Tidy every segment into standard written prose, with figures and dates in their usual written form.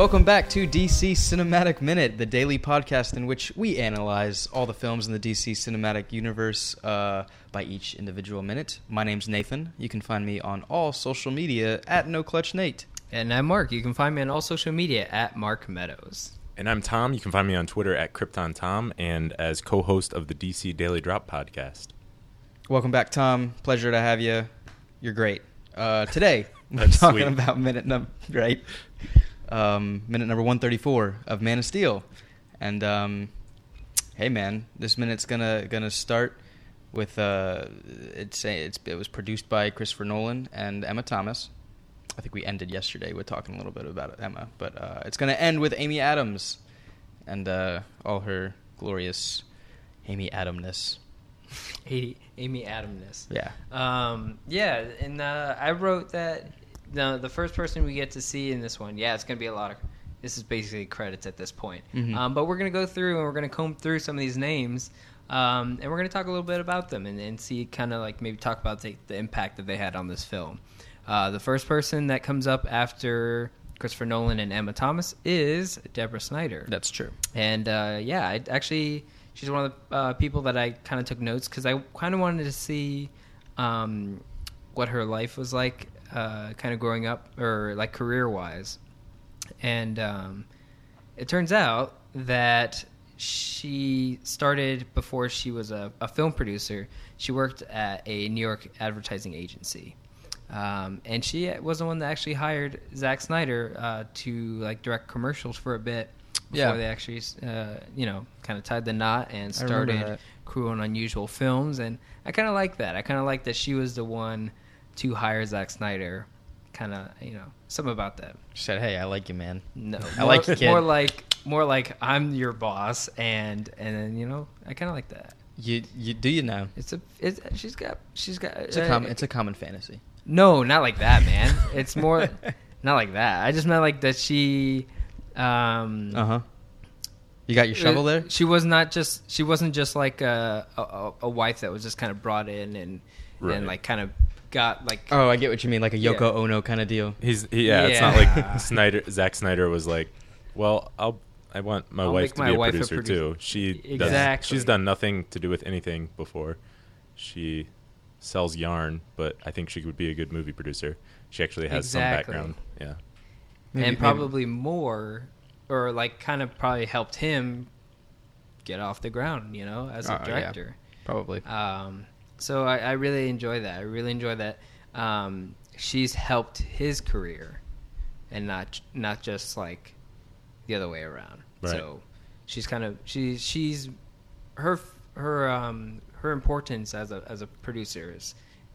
Welcome back to DC Cinematic Minute, the daily podcast in which we analyze all the films in the DC Cinematic Universe by each individual minute. My name's Nathan. You can find me on all social media at NoClutchNate. And I'm Mark. You can find me on all social media at Mark Meadows. And I'm Tom. You can find me on Twitter at KryptonTom and as co-host of the DC Daily Drop podcast. Welcome back, Tom. Pleasure to have you. You're great. Today, we're talking about minute number 134 of Man of Steel. And, hey, man, this minute's gonna start with, it was produced by Christopher Nolan and Emma Thomas. I think we ended yesterday with talking a little bit about Emma, but it's going to end with Amy Adams and all her glorious Amy Adamness. Amy Adamness. Yeah. And I wrote that the first person we get to see in this one, it's going to be a lot of, this is basically credits at this point. Mm-hmm. But we're going to go through and we're going to comb through some of these names. And we're going to talk a little bit about them and see kind of like maybe talk about the impact that they had on this film. The first person that comes up after Christopher Nolan and Emma Thomas is Deborah Snyder. That's true. And, she's one of the people that I kind of took notes because I kind of wanted to see what her life was like kind of growing up or, like, career-wise. And it turns out that she started before she was a film producer. She worked at a New York advertising agency. And she was the one that actually hired Zack Snyder to like direct commercials for a bit before they actually, kind of tied the knot and started Cruel and Unusual Films. And I kind of like that. I kind of like that she was the one to hire Zack Snyder. Kind of, something about that. She said, "Hey, I like you, man. No, I like you, kid. More like I'm your boss." And I kind of like that. You know? She's got. It's a common fantasy. No, not like that, man. It's more, not like that. I just meant like that she, You got your shovel there? She wasn't just like a wife that was just kind of brought in and like kind of got like. Oh, I get what you mean, like a Yoko Ono kind of deal. It's not like Zack Snyder was like, well, I want my wife to be a producer too. She's done nothing to do with anything before. She sells yarn, but I think she would be a good movie producer. She actually has some background. Yeah. Maybe more, or like kind of probably helped him get off the ground, as a director. Yeah. Probably. So I really enjoy that. She's helped his career and not just like the other way around. Right. So she's kind of, her importance as a producer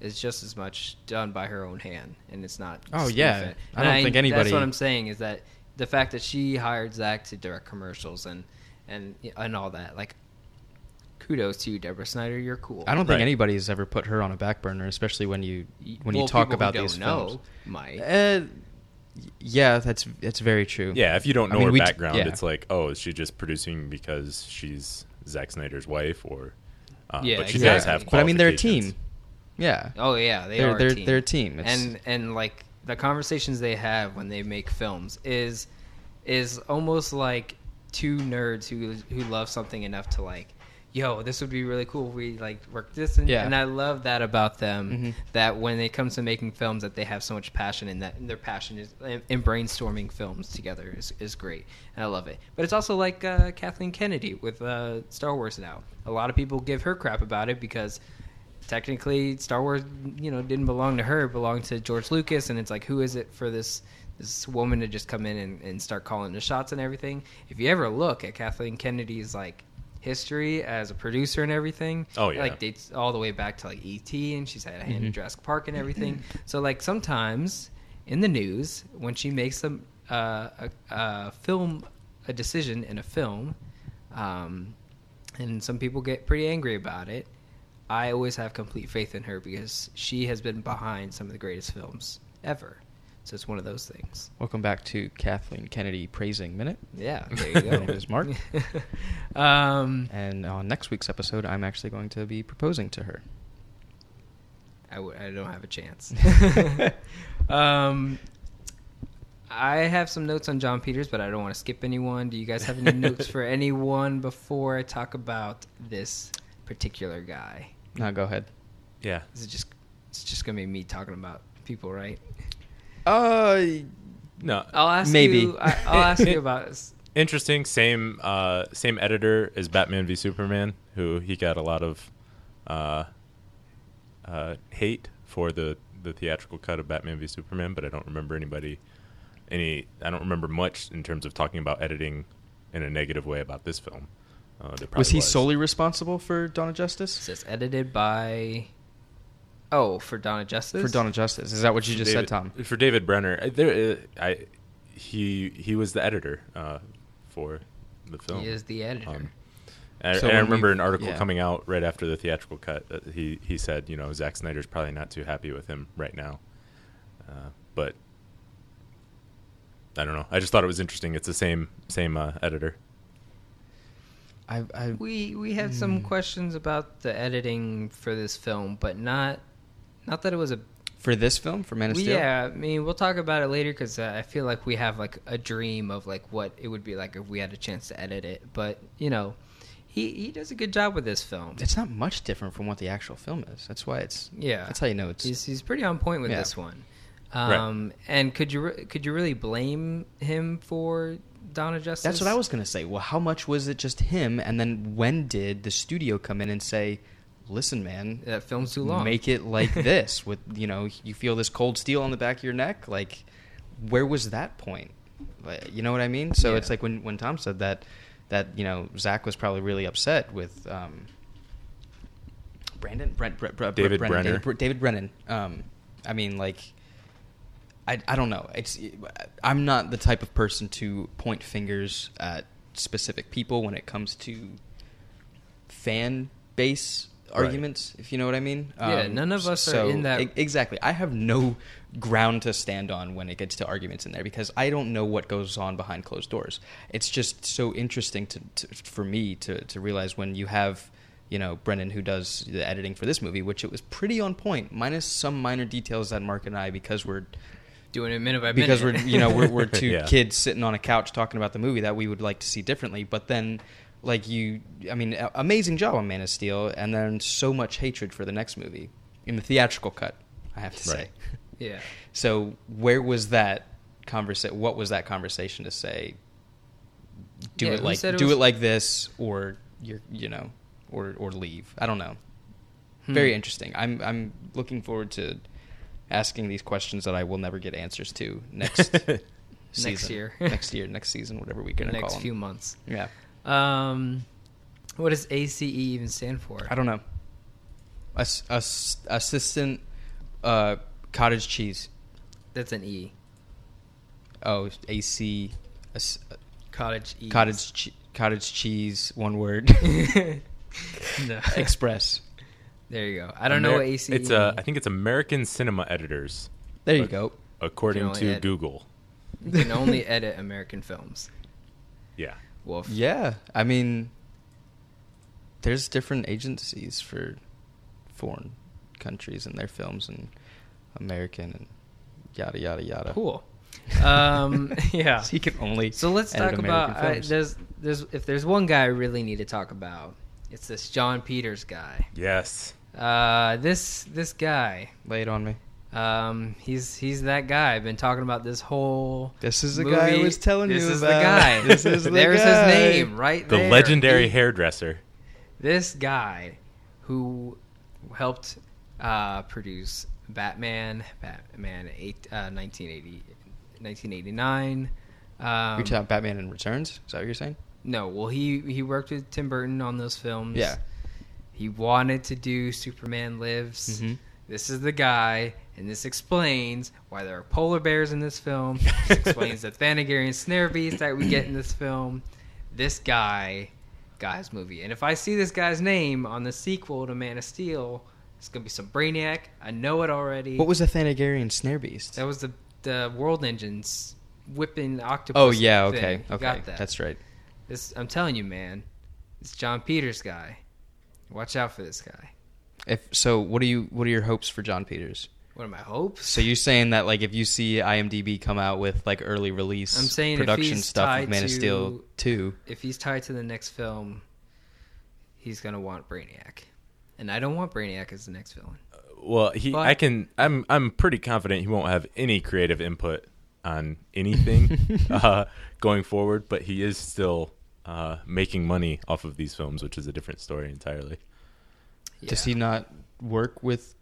is just as much done by her own hand, and it's not. Oh yeah, I don't think anybody. That's what I'm saying is that the fact that she hired Zack to direct commercials and all that, like, kudos to you, Deborah Snyder. You're cool. I don't think anybody has ever put her on a back burner, especially when you talk about these films. Mike. Yeah, that's very true. Yeah, if you don't know her background, it's like, oh, is she just producing because she's Zack Snyder's wife or? But she does have qualifications. But I mean, they're a team. Yeah. Oh yeah, they're a team. They're a team. And like the conversations they have when they make films is almost like two nerds who love something enough to like, yo, this would be really cool if we like work this and I love that about them that when it comes to making films that they have so much passion and that their passion is in brainstorming films together is great, and I love it. But it's also like Kathleen Kennedy with Star Wars now. A lot of people give her crap about it because technically Star Wars, didn't belong to her. It belonged to George Lucas, and it's like, who is it for this woman to just come in and start calling the shots and everything? If you ever look at Kathleen Kennedy's like history as a producer and everything, dates all the way back to like E.T., and she's had a hand in Jurassic Park and everything. So like sometimes in the news when she makes a decision in a film, and some people get pretty angry about it, I always have complete faith in her because she has been behind some of the greatest films ever. So it's one of those things. Welcome back to Kathleen Kennedy Praising Minute. Yeah, there you go. My name is Mark. And on next week's episode, I'm actually going to be proposing to her. I don't have a chance. I have some notes on John Peters, but I don't want to skip anyone. Do you guys have any notes for anyone before I talk about this particular guy? No, go ahead. Yeah. It's just going to be me talking about people, right? No. I'll ask you about it. Interesting. Same editor as Batman v Superman, who he got a lot of hate for the theatrical cut of Batman v Superman, but I don't remember much in terms of talking about editing in a negative way about this film. Was he solely responsible for Dawn of Justice? It says edited by... Oh, for Dawn of Justice? For Dawn of Justice. Is that what you just said, Tom? For David Brenner. He was the editor for the film. He is the editor. I remember an article coming out right after the theatrical cut. He said, Zack Snyder's probably not too happy with him right now. But I don't know. I just thought it was interesting. It's the same editor. We had some questions about the editing for this film, but not that it was a... For this film? For Man of Steel? Yeah, I mean, we'll talk about it later because I feel like we have like a dream of like what it would be like if we had a chance to edit it. But, he does a good job with this film. It's not much different from what the actual film is. That's why it's... Yeah. That's how you know it's... He's pretty on point with this one. Right. And could you really blame him for Dawn of Justice? That's what I was going to say. Well, how much was it just him? And then when did the studio come in and say... Listen, man, that film's too long. Make it like this with, you feel this cold steel on the back of your neck. Like, where was that point? You know what I mean? So it's like when Tom said that, Zach was probably really upset with David Brenner. I mean, like, I don't know. I'm not the type of person to point fingers at specific people when it comes to fan base arguments, right, if you know what I mean. None of us are in that. Exactly. I have no ground to stand on when it gets to arguments in there because I don't know what goes on behind closed doors. It's just so interesting for me to realize when you have, Brennan, who does the editing for this movie, which it was pretty on point, minus some minor details that Mark and I, because we're doing it minute by minute. Because we're two kids sitting on a couch talking about the movie that we would like to see differently, but then... amazing job on Man of Steel, and then so much hatred for the next movie in the theatrical cut, I have to say. Yeah. So where was that conversation? What was that conversation to say? Do it like this, or or leave. I don't know. Very interesting. I'm looking forward to asking these questions that I will never get answers to next season, whatever we're gonna call them. Next few months. Yeah. What does ACE even stand for? I don't know. Assistant cottage cheese. That's an E. Oh, AC cottage E. Cottage cheese. One word. No. Express. There you go. I don't know what ACE. It's I think it's American Cinema Editors. There you go. According to Google, you can only edit American films. Yeah. Wolf. Yeah, I mean, there's different agencies for foreign countries and their films and American and yada, yada, yada. Cool. Yeah. So you can only So let's talk American about, if there's one guy I really need to talk about, it's this John Peters guy. Yes. This guy. Lay it on me. He's that guy. I've been talking about this whole... This is the movie. Guy I was telling this you about. This is the guy. This is the There's guy. There's his name right there. The legendary hairdresser. This guy who helped produce Batman 1989. You're talking about Batman and Returns? Is that what you're saying? No. Well, he worked with Tim Burton on those films. Yeah. He wanted to do Superman Lives. Mm-hmm. This is the guy... And this explains why there are polar bears in this film. This explains the Thanagarian snare beast that we get in this film. This guy's movie. And if I see this guy's name on the sequel to Man of Steel, it's going to be some Brainiac. I know it already. What was the Thanagarian snare beast? That was the world engines whipping octopus. Oh, yeah, okay. Okay, got that. That's right. I'm telling you, man. It's John Peters' guy. Watch out for this guy. What are your hopes for John Peters? What am I hope? So you're saying that like if you see IMDb come out with like early release production stuff of Man of Steel 2, if he's tied to the next film, he's gonna want Brainiac, and I don't want Brainiac as the next villain. Well, I'm pretty confident he won't have any creative input on anything going forward, but he is still making money off of these films, which is a different story entirely. Yeah. Does he not work with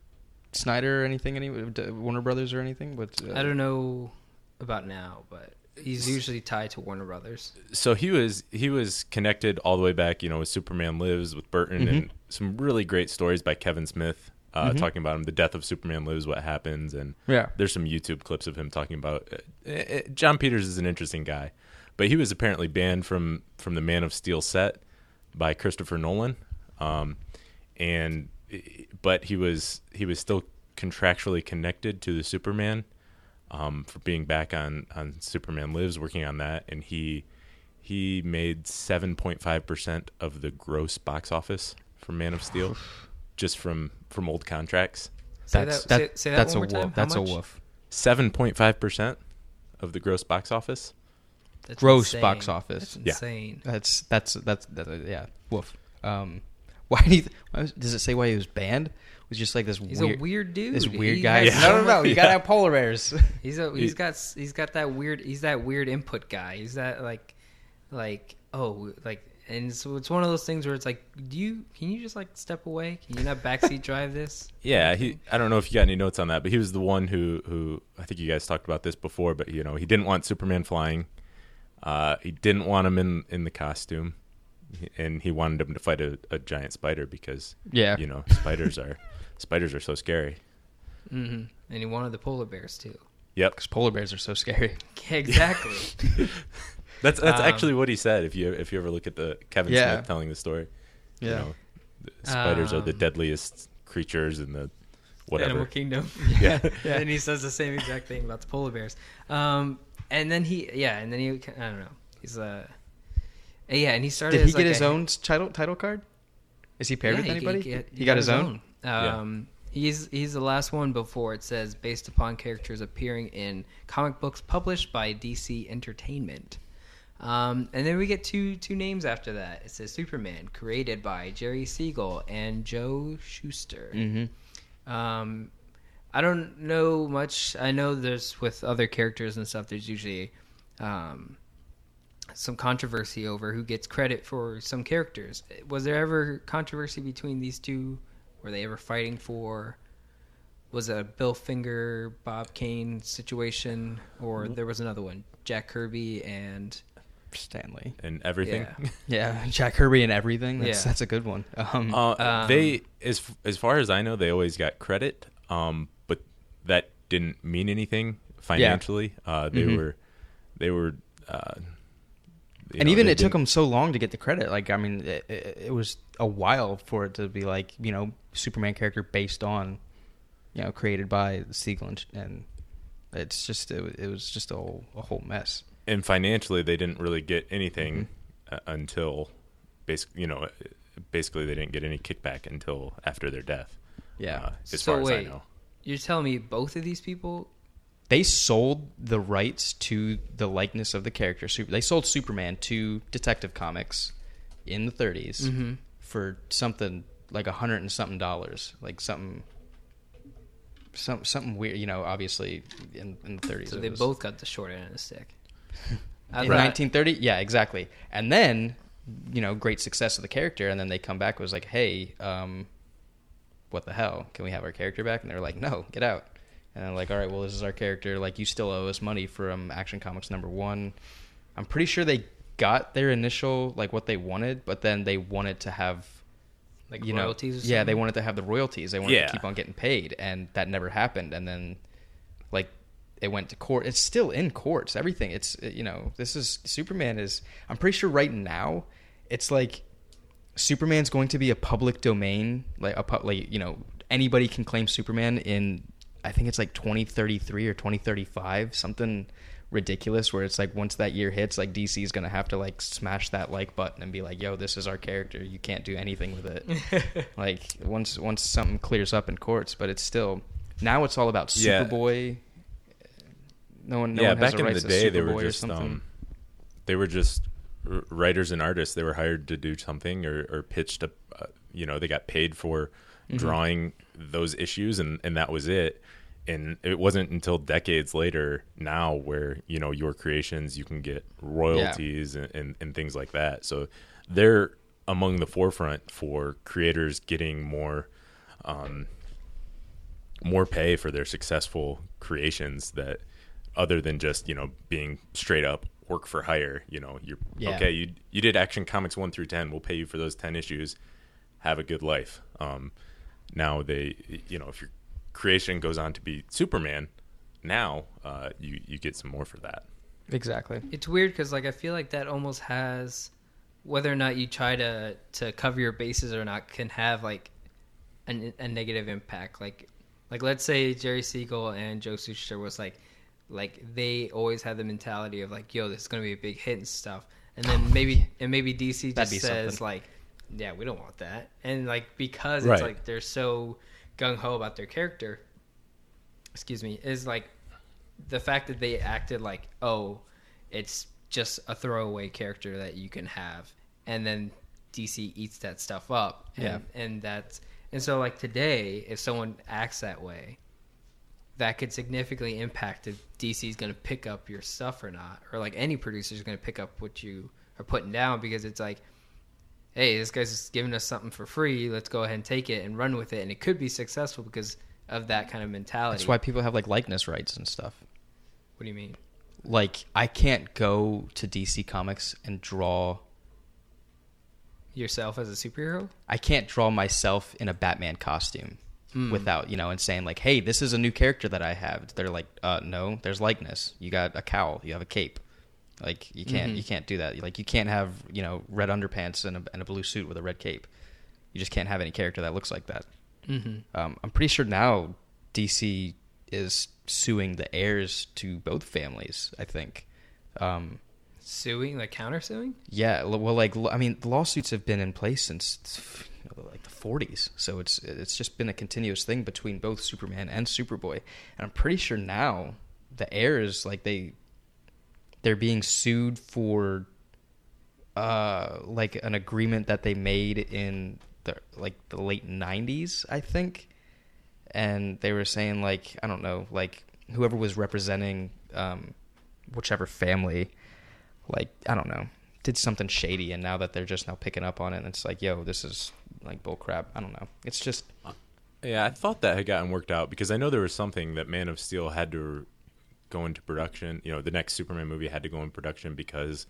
Snyder or anything, any Warner Brothers or anything? But I don't know about now, but he's usually tied to Warner Brothers. So he was connected all the way back, you know, with Superman Lives, with Burton, mm-hmm. and some really great stories by Kevin Smith mm-hmm. talking about him, the death of Superman Lives, what happens, and yeah. there's some YouTube clips of him talking about it. John Peters is an interesting guy, but he was apparently banned from the Man of Steel set by Christopher Nolan, but he was still contractually connected to the Superman for being back on Superman Lives, working on that, and he made 7.5% of the gross box office for Man of Steel just from old contracts. Say that one more time. That's a woof. 7.5% of the gross box office. That's gross insane. Box office. That's insane. Yeah. That's yeah. Woof. Why do you? Does it say why he was banned? It was just like this. He's weird, a weird dude. This weird guy. Yeah. I don't know. You gotta have polar bears. He's got that weird. He's that weird input guy. He's that like. And so it's one of those things where it's like, can you just like step away? Can you not backseat drive this? Yeah, I don't know if you got any notes on that, but he was the one who I think you guys talked about this before, but you know, he didn't want Superman flying. He didn't want him in the costume, and he wanted him to fight a giant spider because you know, spiders are so scary. Mm-hmm. And he wanted the polar bears too. Yep, because polar bears are so scary. Exactly. That's actually what he said. If you ever look at the Kevin Smith telling the story, you know, spiders are the deadliest creatures in the whatever animal kingdom. Yeah. And he says the same exact thing about the polar bears. And then he I don't know. He's and he started. Did he get his own title card? Is he paired with anybody? He got his own. He's the last one before it says based upon characters appearing in comic books published by DC Entertainment. And then we get two names after that. It says Superman, created by Jerry Siegel and Joe Shuster. Mm-hmm. I don't know much. I know there's with other characters and stuff, there's usually some controversy over who gets credit for some characters. Was there ever controversy between these two? Were they ever fighting for... Was it a Bill Finger, Bob Kane situation? Or there was another one, Jack Kirby and... Stan Lee and everything. Yeah. Jack Kirby and everything. That's a good one. They, as far as I know, they always got credit, but that didn't mean anything financially. Yeah. It took them so long to get the credit. Like, I mean, it was a while for it to be like, you know, Superman character based on, you know, created by Siegel, and it's just it was just a whole mess. And financially, they didn't really get anything until, basically they didn't get any kickback until after their death. Yeah. As I know. You're telling me both of these people? They sold the rights to the likeness of the character. They sold Superman to Detective Comics in the 30s for something like $100 and something, like something... Something weird, you know, obviously in the 30s. So they both got the short end of the stick. In 1930, yeah, exactly. And then, you know, great success of the character, and then they come back and was like, hey, what the hell? Can we have our character back? And they're like, no, get out. And they're like, all right, well, this is our character. Like, you still owe us money from Action Comics #1. I'm pretty sure they got their initial, like, what they wanted, but then they wanted to have... Like you royalties know, or something? Yeah, they wanted to have the royalties. They wanted to keep on getting paid, and that never happened. And then, like, it went to court. It's still in courts, everything. It's, you know, this is, Superman is, I'm pretty sure right now, it's like Superman's going to be a public domain. Like, you know, anybody can claim Superman in, I think it's like 2033 or 2035, something ridiculous where it's like once that year hits, like DC is going to have to like smash that like button and be like, yo, this is our character, you can't do anything with it. Like once something clears up in courts. But it's still Now it's all about Superboy. No one has a right to Superboy. Yeah, back in the day, they were just writers and artists. They were hired to do something or pitched up. They got paid for drawing those issues, and that was it. And it wasn't until decades later now where, your creations, you can get royalties and things like that. So they're among the forefront for creators getting more pay for their successful creations that other than just, being straight up work for hire. You did Action Comics 1 through 10. We'll pay you for those 10 issues. Have a good life. Now if you're creation goes on to be Superman, now you get some more for that. Exactly. It's weird because I feel like that almost has, whether or not you try to cover your bases or not, can have a negative impact. Like let's say Jerry Siegel and Joe Shuster was like they always had the mentality of this is gonna be a big hit and stuff, and then maybe DC just says something. We don't want that, and because it's they're so gung-ho about their character, is the fact that they acted it's just a throwaway character that you can have, and then DC eats that stuff up. And so today, if someone acts that way, that could significantly impact if DC's going to pick up your stuff or not, or any producer's going to pick up what you are putting down, because it's hey, this guy's just giving us something for free. Let's go ahead and take it and run with it. And it could be successful because of that kind of mentality. That's why people have likeness rights and stuff. What do you mean? I can't go to DC Comics and draw yourself as a superhero. I can't draw myself in a Batman costume without, and saying hey, this is a new character that I have. They're no, there's likeness. You got a cowl. You have a cape. You can't you can't do that. You can't have red underpants and a blue suit with a red cape. You just can't have any character that looks like that. I'm pretty sure now DC is suing the heirs to both families. I think suing, countersuing. Yeah, well, the lawsuits have been in place since the 40s, so it's just been a continuous thing between both Superman and Superboy. And I'm pretty sure now the heirs they're being sued for an agreement that they made in the late 90s, I think. And they were saying I don't know, whoever was representing whichever family, I don't know, did something shady, and now that they're just now picking up on it, and it's this is bull crap. I don't know. It's just I thought that had gotten worked out, because I know there was something that Man of Steel had to go into production, the next Superman movie had to go in production because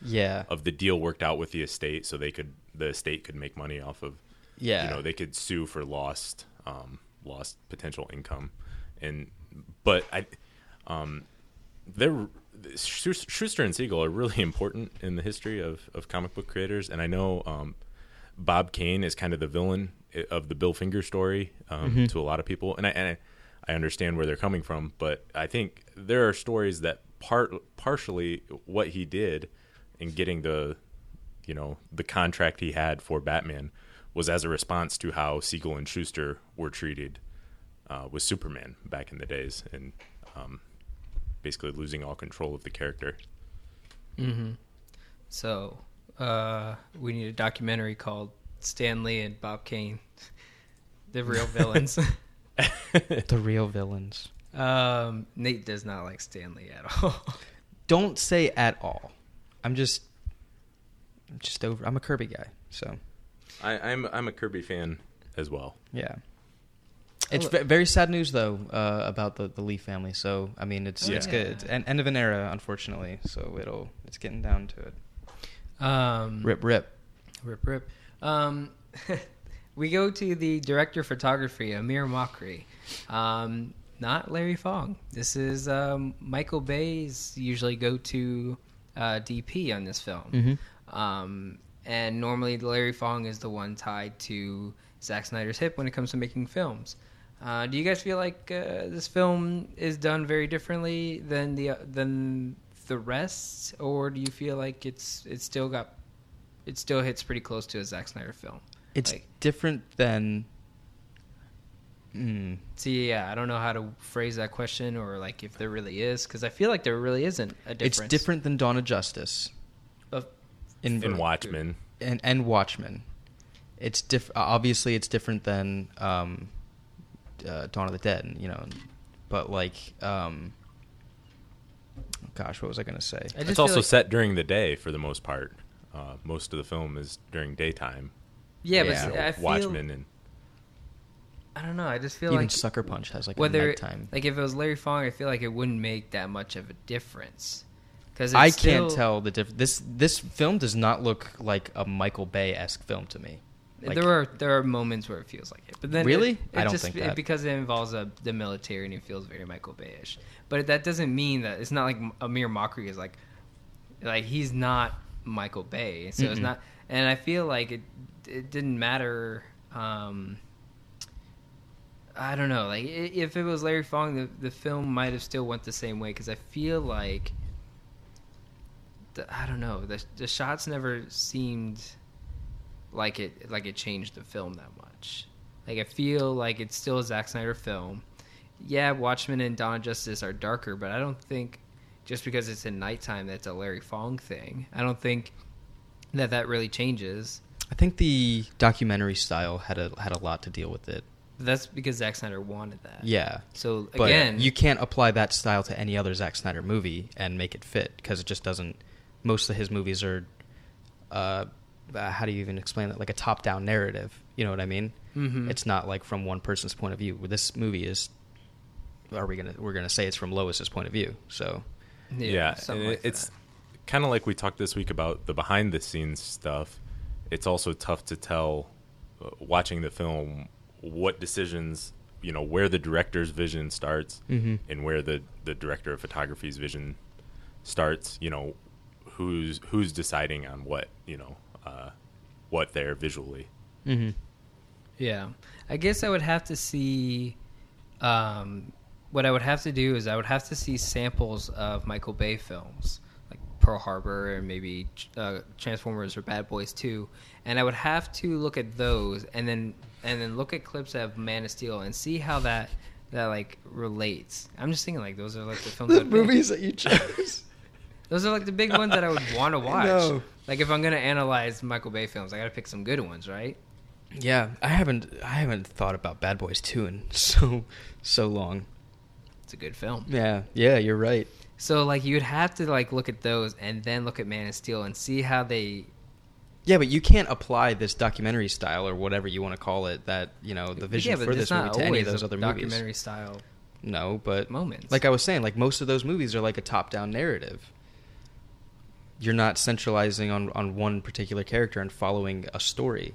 of the deal worked out with the estate, so the estate could make money off of they could sue for lost potential income. And but I they're Shuster and Siegel are really important in the history of comic book creators, and I know Bob Kane is kind of the villain of the Bill Finger story to a lot of people, and I understand where they're coming from, but I think there are stories that partially what he did in getting the contract he had for Batman was as a response to how Siegel and Shuster were treated with Superman back in the days, and basically losing all control of the character. So we need a documentary called Stan Lee and Bob Kane, the real villains. The real villains. Nate does not like Stan Lee at all. Don't say at all. I'm just over. I'm a Kirby guy, so I'm a Kirby fan as well. Yeah, it's very sad news though about the Lee family. So I mean, it's good. It's end of an era, unfortunately. So it's getting down to it. Rip. We go to the director of photography, a mere mockery. Not Larry Fong. This is Michael Bay's usually go-to DP on this film. And normally Larry Fong is the one tied to Zack Snyder's hip when it comes to making films. Do you guys feel this film is done very differently than the rest, or do you feel it still hits pretty close to a Zack Snyder film? It's different than See, yeah, I don't know how to phrase that question, or like if there really is, because I feel like there really isn't a difference. It's different than Dawn of Justice, in Watchmen, and Watchmen. It's obviously it's different than Dawn of the Dead, you know. But like, gosh, what was I going to say? It's also like set during the day for the most part. Most of the film is during daytime. Yeah, yeah. But you know, Watchmen and. I don't know. I just feel even like Sucker Punch has like a nighttime. Like if it was Larry Fong, I feel like it wouldn't make that much of a difference. Because I can't tell the difference. This film does not look like a Michael Bay-esque film to me. Like, there are moments where it feels like it, but then really, I don't think that because it involves the military and it feels very Michael Bay-ish. But that doesn't mean that it's not like a mere mockery. Is like he's not Michael Bay, so it's not. And I feel like it didn't matter. I don't know. Like if it was Larry Fong, the film might have still went the same way because I feel like I don't know. The shots never seemed like it changed the film that much. Like I feel like it's still a Zack Snyder film. Yeah, Watchmen and Dawn of Justice are darker, but I don't think just because it's in nighttime that's a Larry Fong thing. I don't think that really changes. I think the documentary style had a lot to deal with it. That's because Zack Snyder wanted that. Yeah. So again, but you can't apply that style to any other Zack Snyder movie and make it fit because it just doesn't. Most of his movies are, how do you even explain that? Like a top-down narrative. You know what I mean? Mm-hmm. It's not like from one person's point of view. This movie is. We're gonna say it's from Lois's point of view. So. Yeah. It's kind of like we talked this week about the behind-the-scenes stuff. It's also tough to tell, watching the film. What decisions, you know, where the director's vision starts and where the director of photography's vision starts, you know, who's deciding on what, you know, what there visually. Mm-hmm. Yeah. I guess I would have to see, what I would have to do is I would have to see samples of Michael Bay films, like Pearl Harbor and maybe Transformers or Bad Boys 2, and I would have to look at those and then look at clips of Man of Steel and see how that like relates. I'm just thinking like those are like the films, the movies that you chose. Those are like the big ones that I would want to watch. No. Like if I'm gonna analyze Michael Bay films, I gotta pick some good ones, right? Yeah, I haven't thought about Bad Boys 2 in so long. It's a good film. Yeah, you're right. So like you'd have to like look at those and then look at Man of Steel and see how they. Yeah, but you can't apply this documentary style or whatever you want to call it that, you know, the vision for this movie to any of those other movies. Documentary style. No, but moments. Like I was saying, like most of those movies are like a top-down narrative. You're not centralizing on one particular character and following a story.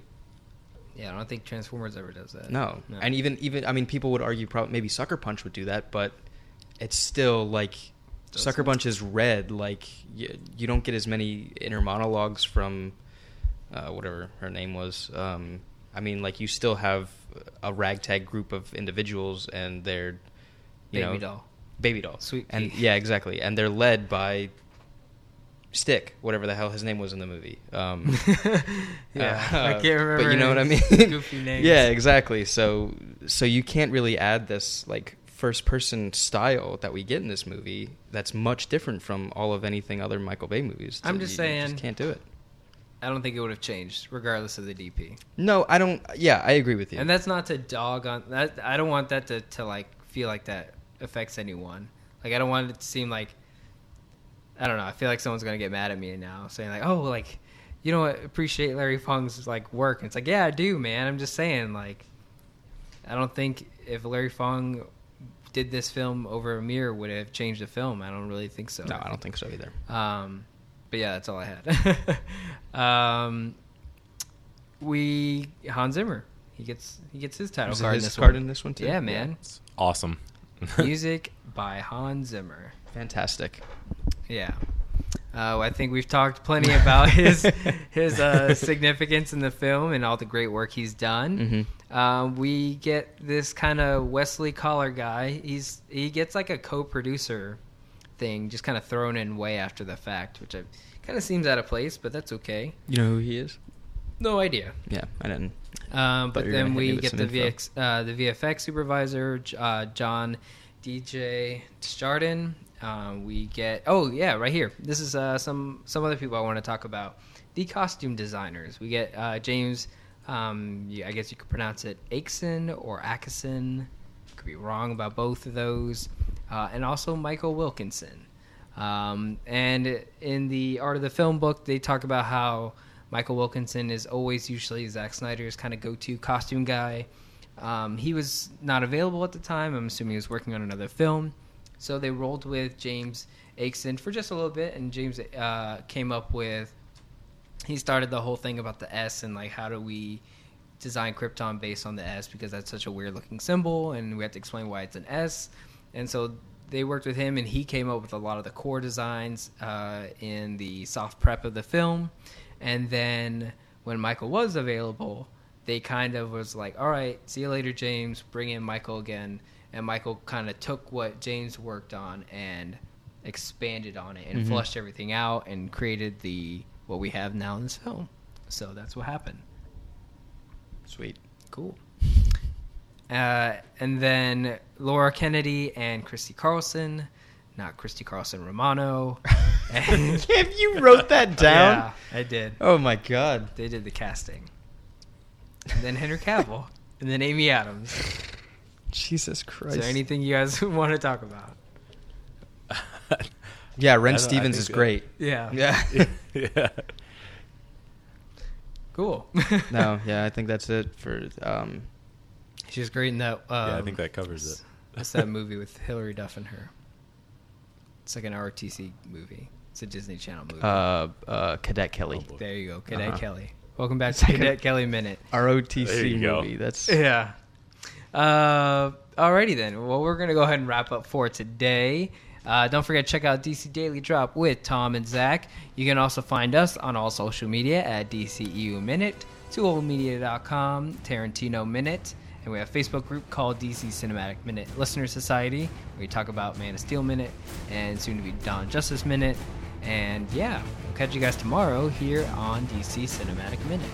Yeah, I don't think Transformers ever does that. No. And even I mean, people would argue probably maybe Sucker Punch would do that, but it's still like Sucker Punch is read like you don't get as many inner monologues from whatever her name was. I mean, like, you still have a ragtag group of individuals and they're, Baby doll. Sweet pea. And yeah, exactly. And they're led by Stick, whatever the hell his name was in the movie. Yeah, I can't remember. But you know what I mean? Goofy names. Yeah, exactly. So you can't really add this, like, first-person style that we get in this movie that's much different from all of anything other Michael Bay movies. I'm just saying. You just can't do it. I don't think it would have changed, regardless of the DP. No, I don't. Yeah, I agree with you. And that's not to dog on that. I don't want that to like feel like that affects anyone. Like I don't want it to seem like, I don't know. I feel like someone's gonna get mad at me now, saying like, oh, like you don't appreciate Larry Fong's like work. And it's like, yeah, I do, man. I'm just saying, like, I don't think if Larry Fong did this film over a mirror would have changed the film. I don't really think so. No, I don't think so either. But yeah, that's all I had. Hans Zimmer, he gets his title card in this one. Too? Yeah, man. It's awesome. Music by Hans Zimmer. Fantastic. Yeah. I think we've talked plenty about his significance in the film and all the great work he's done. Mm-hmm. We get this kind of Wesley Collar guy. He gets like a co-producer thing just kind of thrown in way after the fact, which kind of seems out of place, but that's okay. You know who he is? No idea. Yeah, I didn't. But then we get the VFX supervisor, John DJ Desjardins. We get right here. This is some other people I want to talk about. The costume designers. We get James. I guess you could pronounce it Aikson or Akison. Could be wrong about both of those. And also Michael Wilkinson. And in the Art of the Film book, they talk about how Michael Wilkinson is always usually Zack Snyder's kind of go-to costume guy. He was not available at the time. I'm assuming he was working on another film. So they rolled with James Aikson for just a little bit, and James came up with... He started the whole thing about the S and, like, how do we design Krypton based on the S, because that's such a weird-looking symbol, and we have to explain why it's an S. And so they worked with him, and he came up with a lot of the core designs in the soft prep of the film. And then when Michael was available, they kind of was like, all right, see you later, James. Bring in Michael again. And Michael kind of took what James worked on and expanded on it and flushed everything out and created what we have now in this film. So that's what happened. Sweet. Cool. And then Laura Kennedy and Christy Carlson, not Christy Carlson Romano. You wrote that down? Yeah, I did. Oh, my God. They did the casting. And then Henry Cavill. And then Amy Adams. Jesus Christ. Is there anything you guys want to talk about? Yeah, Ren Stevens is great. Yeah. Cool. No, yeah, I think that's it for... She's great in that... I think that covers it. That's that movie with Hilary Duff and her. It's like an ROTC movie. It's a Disney Channel movie. Cadet Kelly. Oh, there you go, Cadet Kelly. Welcome back to Cadet Kelly Minute. ROTC movie. That's yeah. Alrighty then. Well, we're gonna go ahead and wrap up for today. Don't forget to check out DC Daily Drop with Tom and Zach. You can also find us on all social media at DCEU Minute, 2oldmedia.com, Tarantino Minute. And we have a Facebook group called DC Cinematic Minute Listener Society, where we talk about Man of Steel Minute and soon-to-be Dawn of Justice Minute. And, yeah, we'll catch you guys tomorrow here on DC Cinematic Minute.